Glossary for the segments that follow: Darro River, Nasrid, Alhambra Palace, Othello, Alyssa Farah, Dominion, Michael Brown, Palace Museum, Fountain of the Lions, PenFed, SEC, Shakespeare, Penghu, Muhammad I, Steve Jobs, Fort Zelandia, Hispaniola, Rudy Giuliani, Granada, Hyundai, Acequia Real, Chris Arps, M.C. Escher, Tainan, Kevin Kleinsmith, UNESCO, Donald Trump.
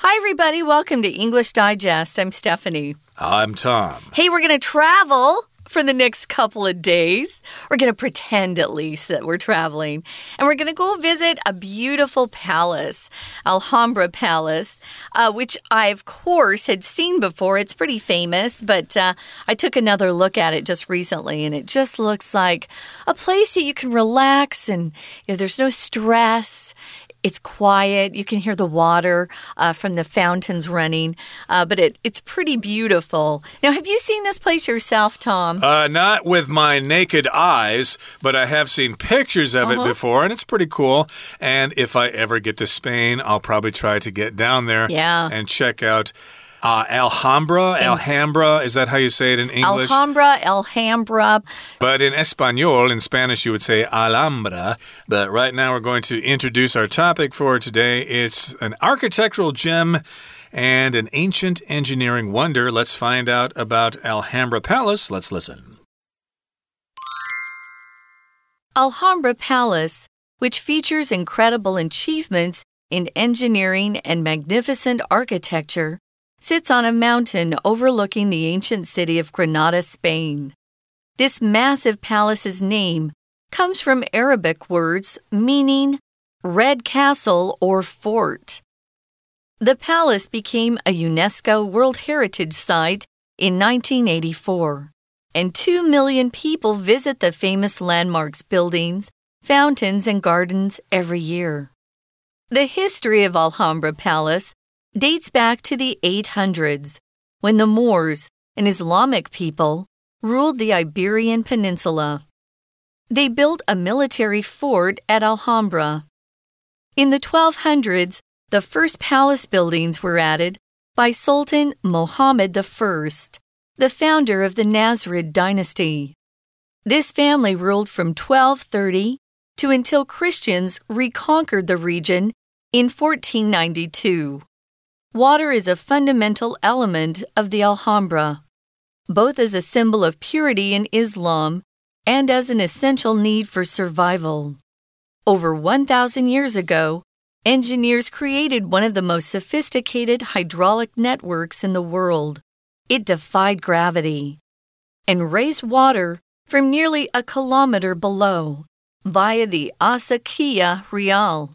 Hi, everybody. Welcome to English Digest. I'm Stephanie. I'm Tom. Hey, we're going to travel for the next couple of days. We're going to pretend, at least, that we're traveling. And we're going to go visit a beautiful palace, Alhambra Palace, which I, of course, had seen before. It's pretty famous, but I took another look at it just recently, and it just looks like a place that you can relax and there's no stress. It's quiet. You can hear the water from the fountains running, but it's pretty beautiful. Now, have you seen this place yourself, Tom? Not with my naked eyes, but I have seen pictures of it before, and it's pretty cool. And if I ever get to Spain, I'll probably try to get down there and check out Alhambra, is that how you say it in English? Alhambra. But in Espanol, in Spanish, you would say Alhambra. But right now we're going to introduce our topic for today. It's an architectural gem and an ancient engineering wonder. Let's find out about Alhambra Palace. Let's listen. Alhambra Palace, which features incredible achievements in engineering and magnificent architecture, sits on a mountain overlooking the ancient city of Granada, Spain. This massive palace's name comes from Arabic words meaning red castle or fort. The palace became a UNESCO World Heritage Site in 1984, and 2 million people visit the famous landmarks, buildings, fountains, and gardens every year. The history of Alhambra Palace dates back to the 800s, when the Moors, an Islamic people, ruled the Iberian Peninsula. They built a military fort at Alhambra. In the 1200s, the first palace buildings were added by Sultan Muhammad I, the founder of the Nasrid dynasty. This family ruled from 1230 to until Christians reconquered the region in 1492. Water is a fundamental element of the Alhambra, both as a symbol of purity in Islam and as an essential need for survival. Over 1,000 years ago, engineers created one of the most sophisticated hydraulic networks in the world. It defied gravity and raised water from nearly a kilometer below via the Acequia Real,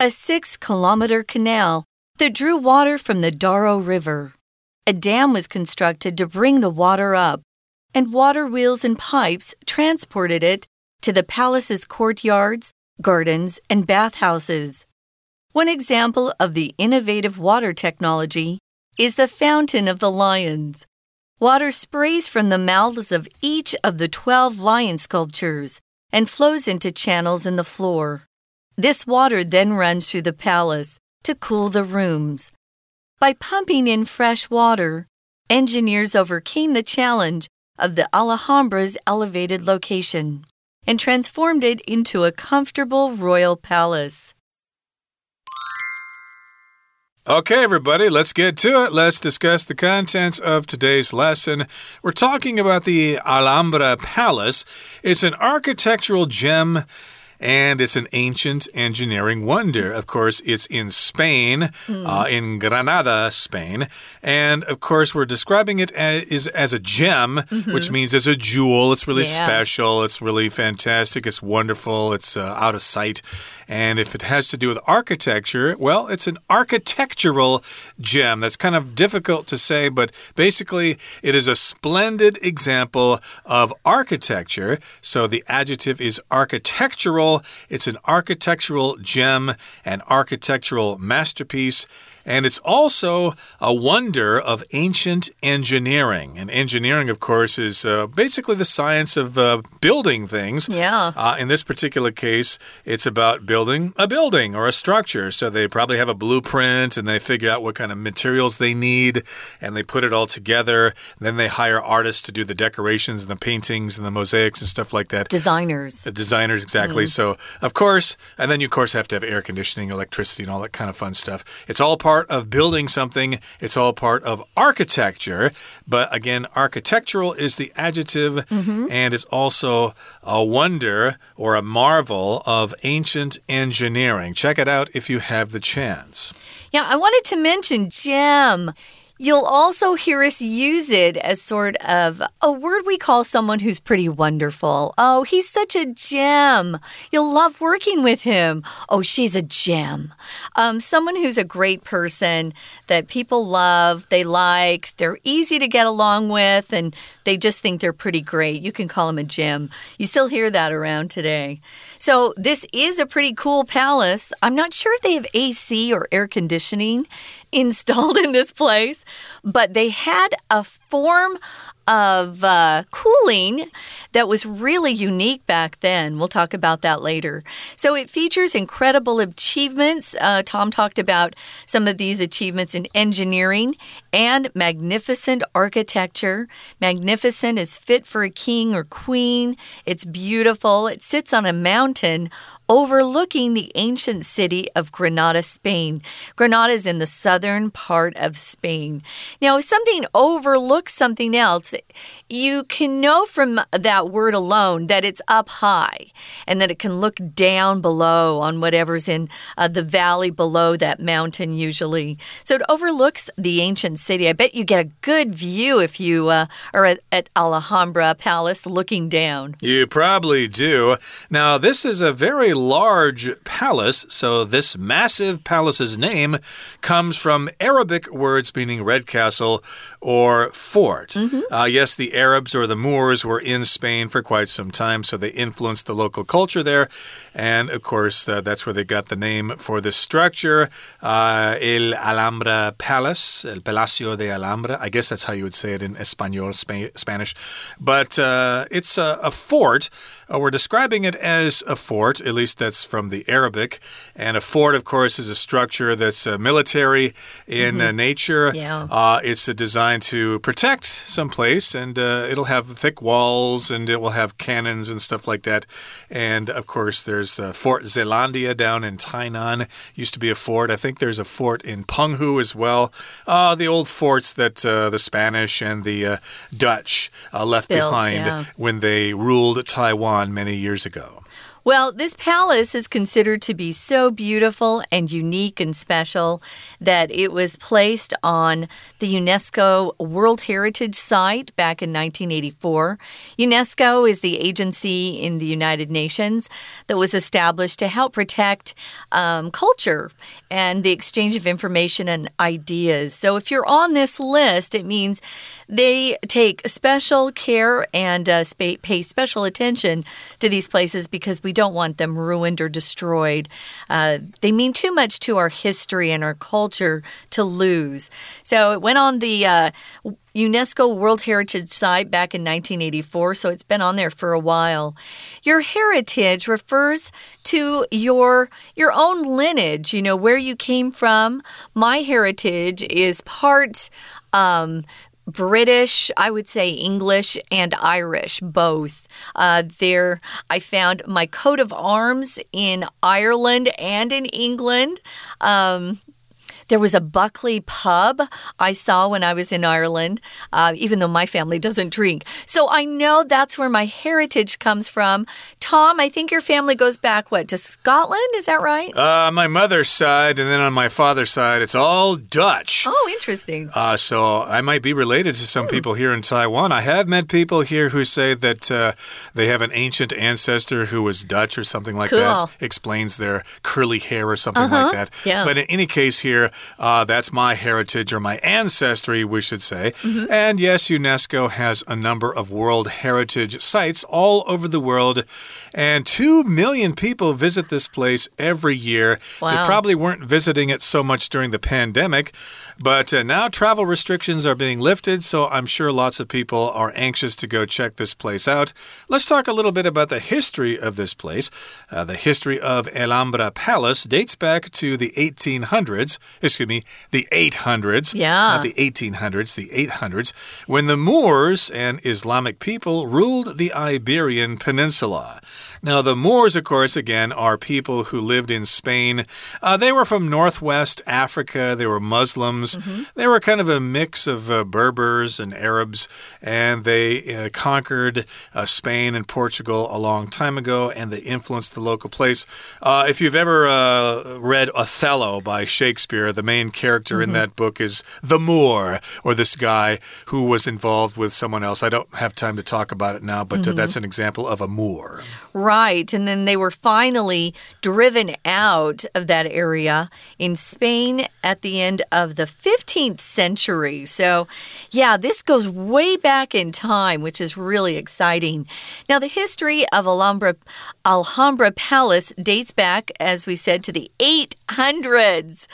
a 6-kilometer canal that drew water from the Darro River. A dam was constructed to bring the water up, and water wheels and pipes transported it to the palace's courtyards, gardens, and bathhouses. One example of the innovative water technology is the Fountain of the Lions. Water sprays from the mouths of each of the 12 lion sculptures and flows into channels in the floor. This water then runs through the palace to cool the rooms. By pumping in fresh water, engineers overcame the challenge of the Alhambra's elevated location and transformed it into a comfortable royal palace. Okay, everybody, let's get to it. Let's discuss the contents of today's lesson. We're talking about the Alhambra Palace. It's an architectural gem, and it's an ancient engineering wonder. Of course, it's in Spain, in Granada, Spain. And, of course, we're describing it as a gem, which means it's a jewel. It's really special. It's really fantastic. It's wonderful. It's out of sight. And if it has to do with architecture, well, it's an architectural gem. That's kind of difficult to say, but basically it is a splendid example of architecture. So the adjective is architectural. It's an architectural gem, an architectural masterpiece, and it's also a wonder of ancient engineering. And engineering, of course, is basically the science of building things. Yeah. In this particular case, it's about building a building or a structure. So they probably have a blueprint, and they figure out what kind of materials they need, and they put it all together. Then they hire artists to do the decorations and the paintings and the mosaics and stuff like that. Designers. Designers, exactly. So, of course, and then you, of course, have to have air conditioning, electricity, and all that kind of fun stuff. It's all part of building something. It's all part of architecture. But again, architectural is the adjective, and it's also a wonder or a marvel of ancient engineering. Check it out if you have the chance. Yeah, I wanted to mention gem. You'll also hear us use it as sort of a word we call someone who's pretty wonderful. Oh, he's such a gem. You'll love working with him. Oh, she's a gem. Someone who's a great person that people love, they like, they're easy to get along with, and they just think they're pretty great. You can call them a gem. You still hear that around today. So this is a pretty cool palace. I'm not sure if they have AC or air conditioning installed in this place, but they had a form of cooling that was really unique back then. We'll talk about that later. So it features incredible achievements. Tom talked about some of these achievements in engineering and magnificent architecture. Magnificent is fit for a king or queen. It's beautiful. It sits on a mountain overlooking the ancient city of Granada, Spain. Granada is in the southern part of Spain. Now, if something overlooks something else, you can know from that word alone that it's up high and that it can look down below on whatever's in the valley below that mountain usually. So it overlooks the ancient city. I bet you get a good view if you are at Alhambra Palace looking down. You probably do. Now, this is a very large palace, so this massive palace's name comes from Arabic words meaning red castle or fort. Mm-hmm. Yes, the Arabs or the Moors were in Spain for quite some time, so they influenced the local culture there. And, of course, that's where they got the name for this structure, El Alhambra Palace, El Palacio de Alhambra. I guess that's how you would say it in Espanol, Spanish. But it's a fort. We're describing it as a fort, at least that's from the Arabic. And a fort, of course, is a structure that's military in nature. Yeah. It's designed to protect some place, and it'll have thick walls, and it will have cannons and stuff like that. And, of course, there's Fort Zelandia down in Tainan. Used to be a fort. I think there's a fort in Penghu as well. The old forts that the Spanish and the Dutch left behind when they ruled Taiwan many years ago. Well, this palace is considered to be so beautiful and unique and special that it was placed on the UNESCO World Heritage Site back in 1984. UNESCO is the agency in the United Nations that was established to help protect culture and the exchange of information and ideas. So if you're on this list, it means they take special care and pay special attention to these places because we don't want them ruined or destroyed. They mean too much to our history and our culture to lose. So it went on the UNESCO World Heritage Site back in 1984, so it's been on there for a while. Your heritage refers to your own lineage, you know, where you came from. My heritage is part British, I would say English and Irish, both. There I found my coat of arms in Ireland and in England. There was a Buckley pub I saw when I was in Ireland, even though my family doesn't drink. So I know that's where my heritage comes from. Tom, I think your family goes back, what, to Scotland? Is that right? My mother's side, and then on my father's side, it's all Dutch. Oh, interesting. So I might be related to some people here in Taiwan. I have met people here who say that they have an ancient ancestor who was Dutch or something like that. Explains their curly hair or something like that. Yeah. But in any case here, that's my heritage or my ancestry, we should say. Mm-hmm. And yes, UNESCO has a number of World Heritage Sites all over the world. And 2 million people visit this place every year. Wow. They probably weren't visiting it so much during the pandemic, but now travel restrictions are being lifted, so I'm sure lots of people are anxious to go check this place out. Let's talk a little bit about the history of this place. The history of Alhambra Palace dates back to the 1800s. Excuse me, the 800s. Yeah. Not the 1800s, the 800s, when the Moors and Islamic people ruled the Iberian Peninsula. Now, the Moors, of course, again, are people who lived in Spain. They were from northwest Africa. They were Muslims. Mm-hmm. They were kind of a mix of Berbers and Arabs, and they conquered Spain and Portugal a long time ago, and they influenced the local place. If you've ever read Othello by Shakespeare, Escher, the main character in that book, is the Moor, or this guy who was involved with someone else. I don't have time to talk about it now, but that's an example of a Moor. Right, and then they were finally driven out of that area in Spain at the end of the 15th century. So, yeah, this goes way back in time, which is really exciting. Now, the history of Alhambra Palace dates back, as we said, to the 800s,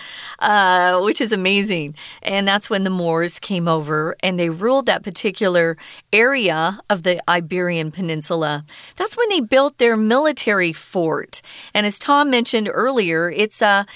which is amazing. And that's when the Moors came over and they ruled that particular area of the Iberian Peninsula. That's when they built their military fort. And as Tom mentioned earlier, it's a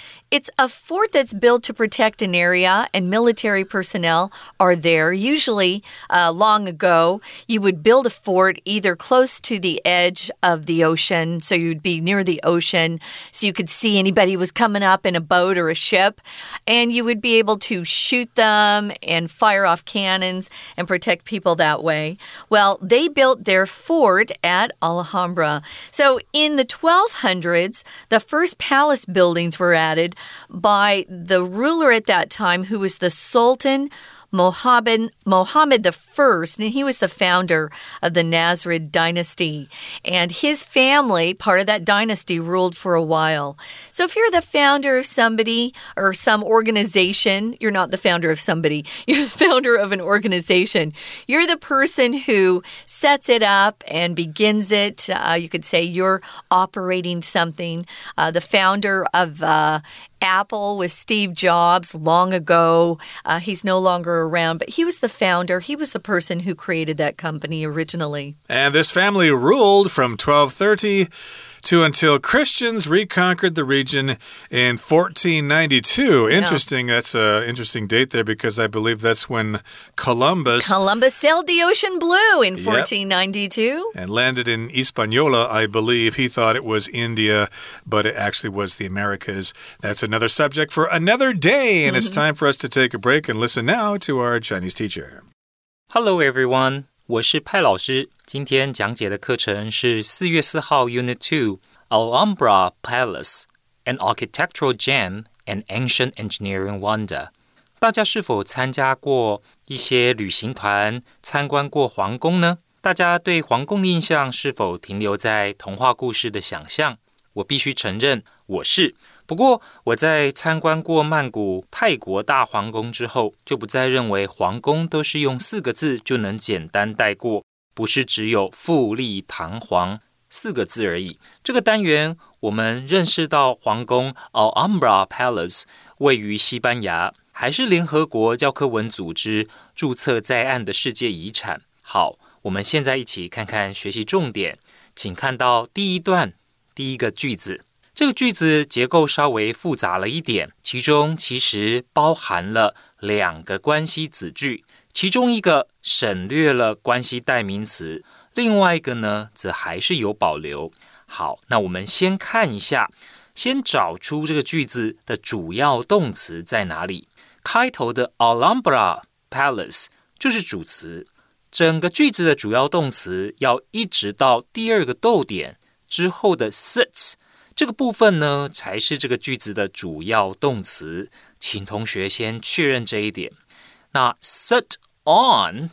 fort that's built to protect an area, and military personnel are there. Usually, long ago, you would build a fort either close to the edge of the ocean, so you'd be near the ocean, so you could see anybody who was coming up in a boat or a ship, and you would be able to shoot them and fire off cannons and protect people that way. Well, they built their fort at Alhambra. So in the 1200s, the first palace buildings were added by the ruler at that time, who was the Sultan Muhammad I, and he was the founder of the Nasrid dynasty. And his family, part of that dynasty, ruled for a while. So if you're the founder of somebody or some organization, you're not the founder of somebody, you're the founder of an organization. You're the person who sets it up and begins it. You could say you're operating something. The founder of Apple was Steve Jobs long ago. He's no longer around, but he was the founder. He was the person who created that company originally. And this family ruled from 1230 to until Christians reconquered the region in 1492. Interesting. Yeah. That's an interesting date there, because I believe that's when Columbus sailed the ocean blue in 1492. And landed in Hispaniola, I believe. He thought it was India, but it actually was the Americas. That's another subject for another day, and it's time for us to take a break and listen now to our Chinese teacher. Hello, everyone. 我是派老师，今天讲解的课程是4月4号 Unit 2 Alhambra Palace, an architectural gem and ancient engineering wonder. 大家是否参加过一些旅行团，参观过皇宫呢？大家对皇宫的印象是否停留在童话故事的想象？我必须承认，我是。不过我在参观过曼谷泰国大皇宫之后，就不再认为皇宫都是用4个字就能简单带过，不是只有富丽堂皇4个字而已。这个单元我们认识到皇宫 Alhambra Palace 位于西班牙，还是联合国教科文组织注册在案的世界遗产。好，我们现在一起看看学习重点，请看到第一段第一个句子。这个句子结构稍微复杂了一点，其中其实包含了2个关系子句，其中一个省略了关系代名词，另外一个呢则还是有保留。好，那我们先看一下，先找出这个句子的主要动词在哪里。开头的 Alhambra Palace 就是主词，整个句子的主要动词要一直到第2个逗点之后的 sits这个部分呢，才是这个句子的主要动词，请同学先确认这一点。那 sit on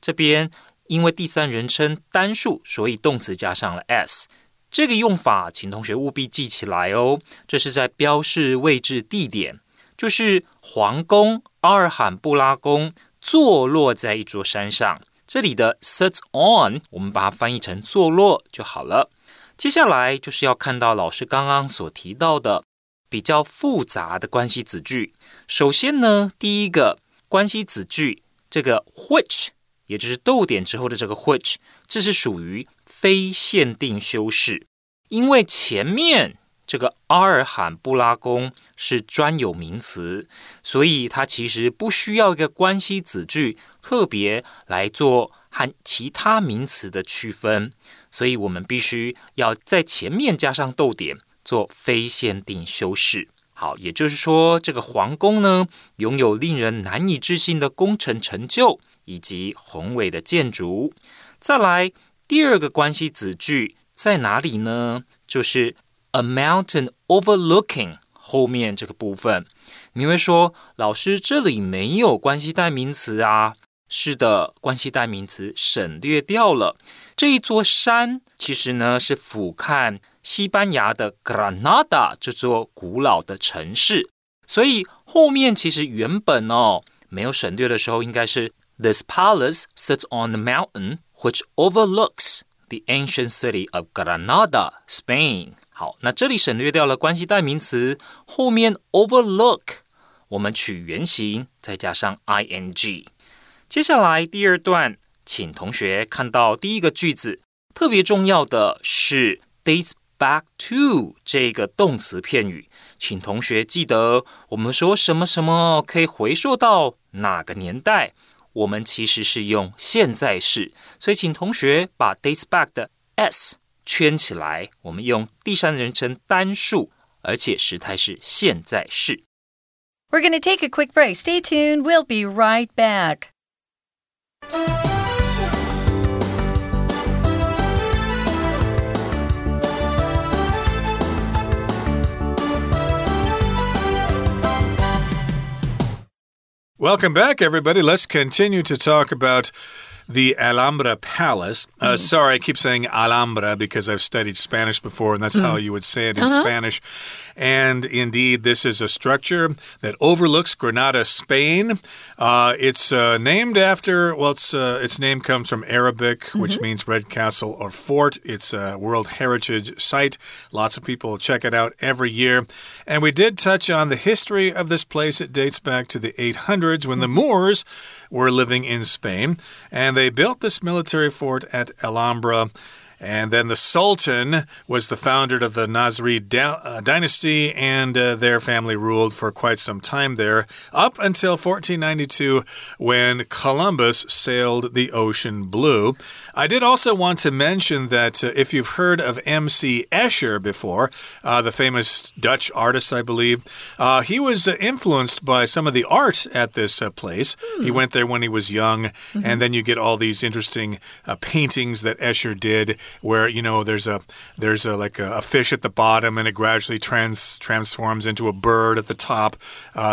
这边，因为第3人称单数，所以动词加上了 s。这个用法，请同学务必记起来哦。这是在标示位置地点，就是皇宫阿尔罕布拉宫坐落在一座山上。这里的 sit on， 我们把它翻译成坐落就好了。接下来就是要看到老师刚刚所提到的比较复杂的关系子句。首先呢，第一个关系子句，这个 which， 也就是逗点之后的这个 which， 这是属于非限定修饰，因为前面这个阿尔罕布拉宫是专有名词，所以它其实不需要一个关系子句特别来做和其他名词的区分。所以我们必须要在前面加上逗点做非限定修饰。好，也就是说这个皇宫呢，拥有令人难以置信的工程成就以及宏伟的建筑。再来第2个关系子句在哪里呢？就是 a mountain overlooking 后面这个部分。你会说，老师这里没有关系代名词啊。是的，关系代名词省略掉了。这一座山其实呢是俯瞰西班牙的 Granada 这座古老的城市，所以后面其实原本没有省略的时候应该是 This palace sits on the mountain which overlooks the ancient city of Granada, Spain。 好，那这里省略掉了关系代名词，后面 overlook 我们取原形再加上 ing。 接下来第二段，请同学看到第一个句子，特别重要的是 dates back to 这个动词片语，请同学记得，我们说什么什么可以回溯到哪个年代，我们其实是用现在式，所以请同学把 dates back 的 s 圈起来，我们用第三人称单数，而且时态是现在式。 We're going to take a quick break. Stay tuned. We'll be right back. Welcome back, everybody. Let's continue to talk about the Alhambra Palace. Sorry, I keep saying Alhambra because I've studied Spanish before, and that's how you would say it in Spanish. And indeed, this is a structure that overlooks Granada, Spain. It's named after, well, its name comes from Arabic, which means Red Castle or Fort. It's a World Heritage Site. Lots of people check it out every year. And we did touch on the history of this place. It dates back to the 800s when the Moors were living in Spain. And they built this military fort at Alhambra, and then the Sultan was the founder of the Nasrid dynasty, and their family ruled for quite some time there, up until 1492 when Columbus sailed the ocean blue. I did also want to mention that if you've heard of M.C. Escher before, the famous Dutch artist, I believe, he was influenced by some of the art at this place. He went there when he was young, and then you get all these interesting paintings that Escher did, where, you know, there's a like a fish at the bottom and it gradually transforms into a bird at the top.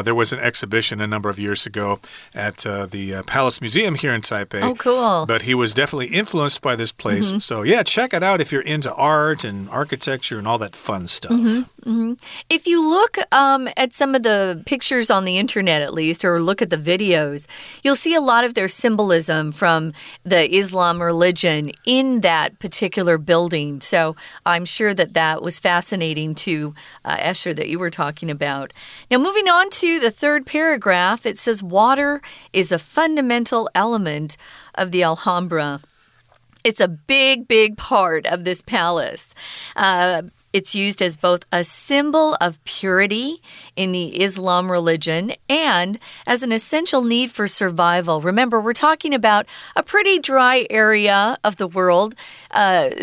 There was an exhibition a number of years ago at the Palace Museum here in Taipei. Oh, cool. But he was definitely influenced by this place. So, yeah, check it out if you're into art and architecture and all that fun stuff. If you look at some of the pictures on the internet, at least, or look at the videos, you'll see a lot of their symbolism from the Islam religion in that particular building. So I'm sure that that was fascinating to Escher that you were talking about. Now, moving on to the third paragraph, it says water is a fundamental element of the Alhambra. It's a big, big part of this palace. It's used as both a symbol of purity in the Islam religion and as an essential need for survival. Remember, we're talking about a pretty dry area of the world.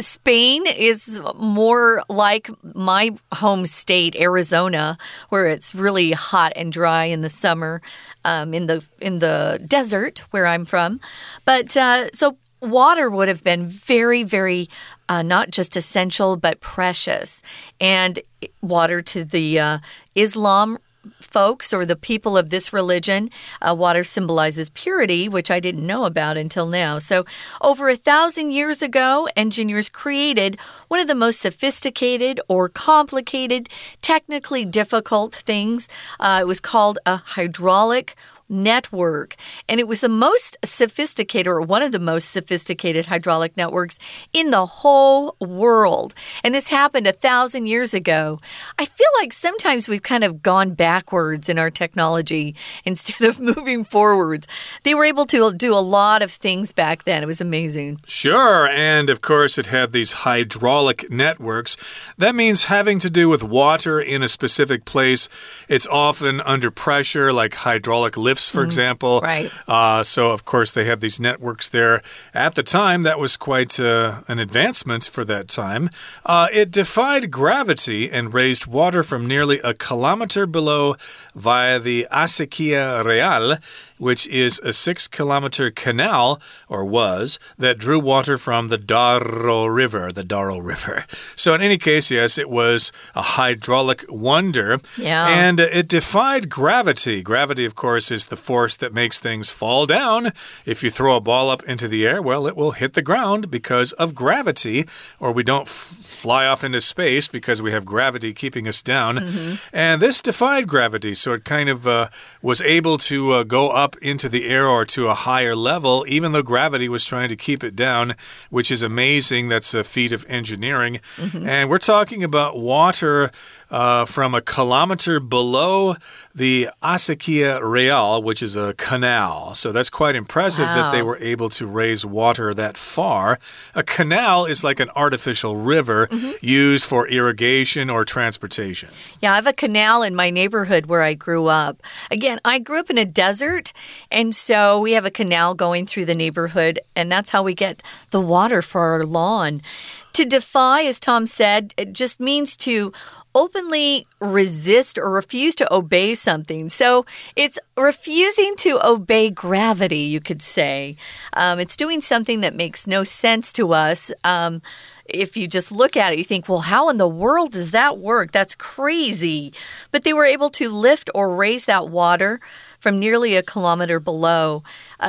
Spain is more like my home state, Arizona, where it's really hot and dry in the summer, in the desert where I'm from. But so water would have been very, very not just essential, but precious. And water to the Islam folks or the people of this religion, water symbolizes purity, which I didn't know about until now. So over 1,000 years ago, engineers created one of the most sophisticated or complicated, technically difficult things. It was called a hydraulic network, and it was the most sophisticated, or one of the most sophisticated hydraulic networks in the whole world. And this happened 1,000 years ago. I feel like sometimes we've kind of gone backwards in our technology instead of moving forwards. They were able to do a lot of things back then. It was amazing. Sure, and of course it had these hydraulic networks. That means having to do with water in a specific place. It's often under pressure, like hydraulic lifts, for example. Right. So, of course, they had these networks there. At the time, that was quite an advancement for that time. It defied gravity and raised water from nearly a kilometer below via the Acequia Real which is a 6-kilometer canal, or was, that drew water from the Darro River, So in any case, yes, it was a hydraulic wonder. Yeah. And it defied gravity. Gravity, of course, is the force that makes things fall down. If you throw a ball up into the air, well, it will hit the ground because of gravity, or we don't fly off into space because we have gravity keeping us down. Mm-hmm. And this defied gravity, so it kind of was able to go up into the air or to a higher level, even though gravity was trying to keep it down, which is amazing. That's a feat of engineering. Mm-hmm. And we're talking about water from a kilometer below the Acequia Real, which is a canal. So that's quite impressive that they were able to raise water that far. A canal is like an artificial river used for irrigation or transportation. Yeah, I have a canal in my neighborhood where I grew up. Again, I grew up in a desert, and so we have a canal going through the neighborhood, and that's how we get the water for our lawn. To defy, as Tom said, it just means to openly resist or refuse to obey something. So it's refusing to obey gravity, you could say. It's doing something that makes no sense to us. If you just look at it, you think, well, how in the world does that work? That's crazy. But they were able to lift or raise that water from nearly a kilometer below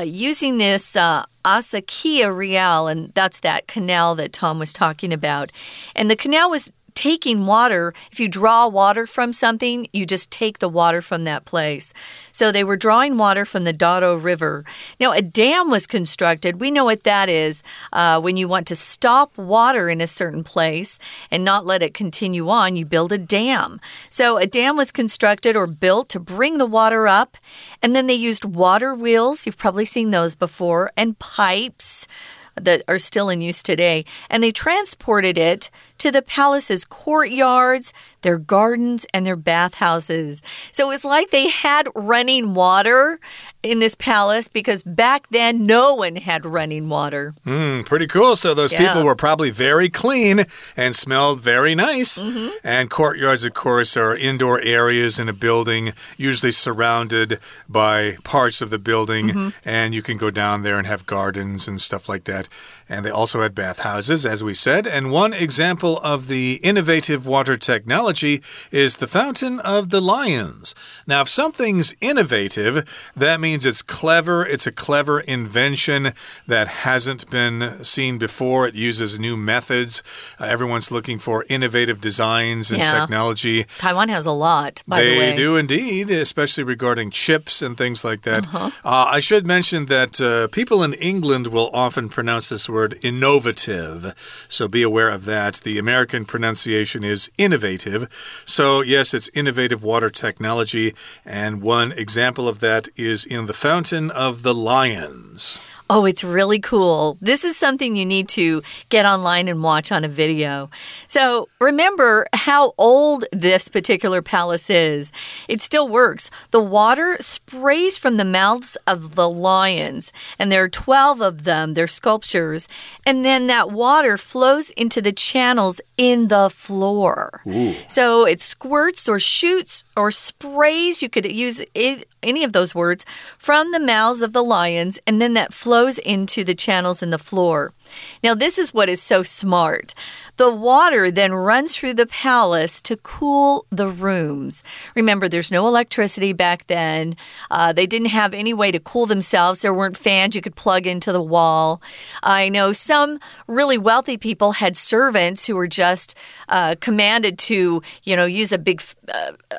using this Acequia Real, and that's that canal that Tom was talking about. And the canal was taking water. If you draw water from something, you just take the water from that place. So they were drawing water from the Darro River. Now, a dam was constructed. We know what that is when you want to stop water in a certain place and not let it continue on, you build a dam. So a dam was constructed or built to bring the water up, and then they used water wheels. You've probably seen those before, and pipes that are still in use today. And they transported it to the palace's courtyards, their gardens, and their bathhouses. So it was like they had running water in this palace because back then no one had running water. Pretty cool. So those people were probably very clean and smelled very nice. And courtyards, of course, are indoor areas in a building, usually surrounded by parts of the building. And you can go down there and have gardens and stuff like that. And they also had bathhouses, as we said. And one example of the innovative water technology is the Fountain of the Lions. Now, if something's innovative, that means it's clever. It's a clever invention that hasn't been seen before. It uses new methods. Everyone's looking for innovative designs and technology. Taiwan has a lot, by the way. They do indeed, especially regarding chips and things like that. I should mention that people in England will often pronounce this word innovative. So be aware of that. The American pronunciation is innovative. So yes, it's innovative water technology. And one example of that is in the Fountain of the Lions. Oh, it's really cool. This is something you need to get online and watch on a video. So remember how old this particular palace is. It still works. The water sprays from the mouths of the lions, and there are 12 of them. They're sculptures. And then that water flows into the channels in the floor. So it squirts or shoots or sprays. You could use any of those words from the mouths of the lions, and then that flows into the channels in the floor. Now, this is what is so smart. The water then runs through the palace to cool the rooms. Remember, there's no electricity back then. They didn't have any way to cool themselves. There weren't fans you could plug into the wall. I know some really wealthy people had servants who were just commanded to, use a big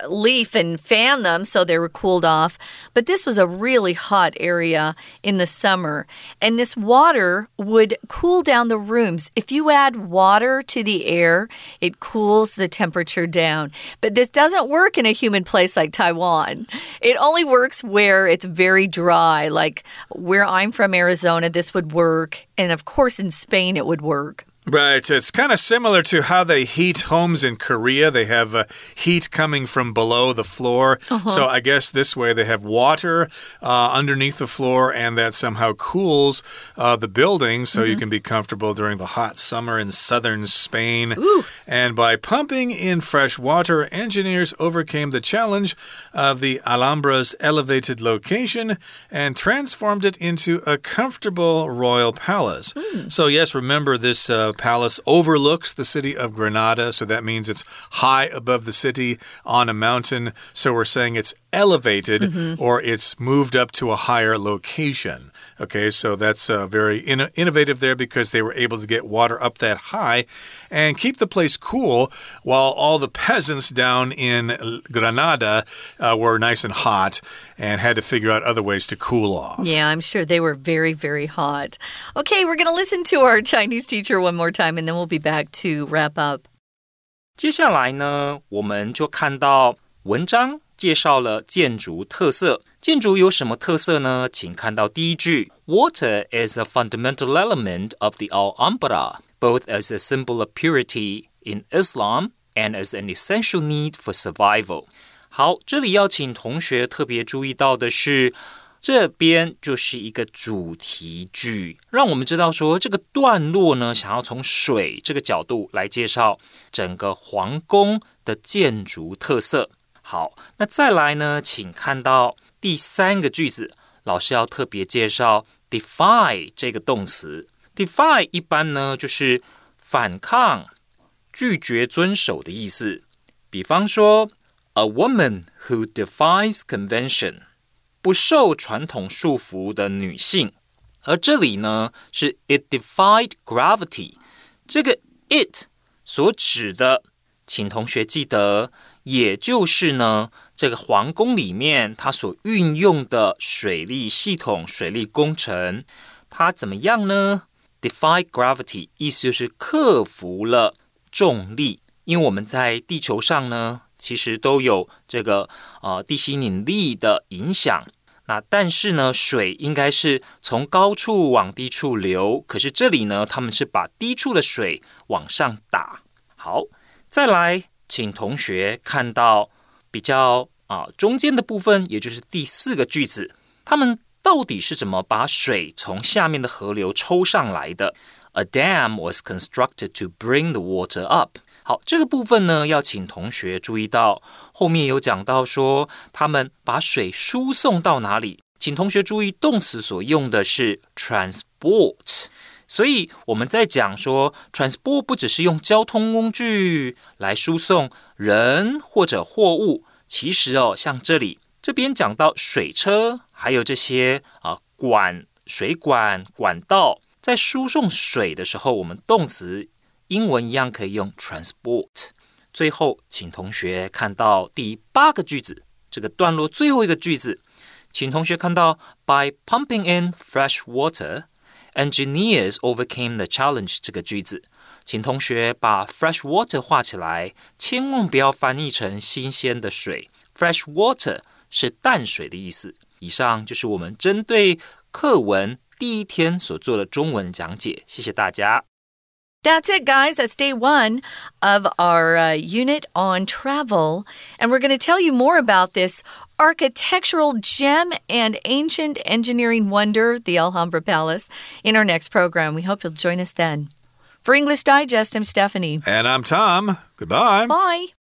leaf and fan them so they were cooled off. But this was a really hot area in the summer. And this water would cool down the rooms. If you add water to the air, it cools the temperature down. But this doesn't work in a humid place like Taiwan. It only works where it's very dry. Like where I'm from, Arizona, this would work. And of course, in Spain, it would work. Right. It's kind of similar to how they heat homes in Korea. They have heat coming from below the floor. So I guess this way they have water underneath the floor, and that somehow cools the building so you can be comfortable during the hot summer in southern Spain. Ooh. And by pumping in fresh water, engineers overcame the challenge of the Alhambra's elevated location and transformed it into a comfortable royal palace. So yes, remember this palace overlooks the city of Granada, so that means it's high above the city on a mountain. So we're saying it's elevated or it's moved up to a higher location. Okay, so that's very innovative there because they were able to get water up that high and keep the place cool while all the peasants down in Granada were nice and hot and had to figure out other ways to cool off. Yeah, I'm sure they were very, very hot. Okay, we're going to listen to our Chinese teacher one more time and then we'll be back to wrap up. 接下来呢，我们就看到文章介绍了建筑特色。建筑有什么特色呢？请看到第一句 Water is a fundamental element of the Alhambra, both as a symbol of purity in Islam and as an essential need for survival. 好，这里要请同学特别注意到的是，这边就是一个主题句，让我们知道说这个段落呢，想要从水这个角度来介绍整个皇宫的建筑特色。好，那再来呢，请看到第三个句子，老师要特别介绍 defy 这个动词。defy 一般呢就是反抗、拒绝遵守的意思。比方说 ，a woman who defies convention。不受传统束缚的女性，而这里呢是 it defied gravity。这个 it 所指的，请同学记得，也就是呢这个皇宫里面它所运用的水利系统、水利工程，它怎么样呢 ？defied gravity 意思就是克服了重力，因为我们在地球上呢，其实都有这个地心引力的影响。那但是呢，水应该是从高处往低处流，可是这里呢，他们是把低处的水往上打。好，再来，请同学看到比较中间的部分，也就是第四个句子，他们到底是怎么把水从下面的河流抽上来的 ？A dam was constructed to bring the water up. 好，这个部分呢，要请同学注意到，后面有讲到说他们把水输送到哪里，请同学注意动词所用的是 transport， 所以我们在讲说 transport 不只是用交通工具来输送人或者货物，其实像这边讲到水车，还有这些水管、管道，在输送水的时候，我们动词英文一样可以用 transport。 最后请同学看到第八个句子，这个段落最后一个句子，请同学看到 By pumping in fresh water, engineers overcame the challenge 这个句子，请同学把 fresh water 画起来，千万不要翻译成新鲜的水， fresh water 是淡水的意思。以上就是我们针对课文第一天所做的中文讲解，谢谢大家。That's it, guys. That's day one of our unit on travel. And we're going to tell you more about this architectural gem and ancient engineering wonder, the Alhambra Palace, in our next program. We hope you'll join us then. For English Digest, I'm Stephanie. And I'm Tom. Goodbye. Bye.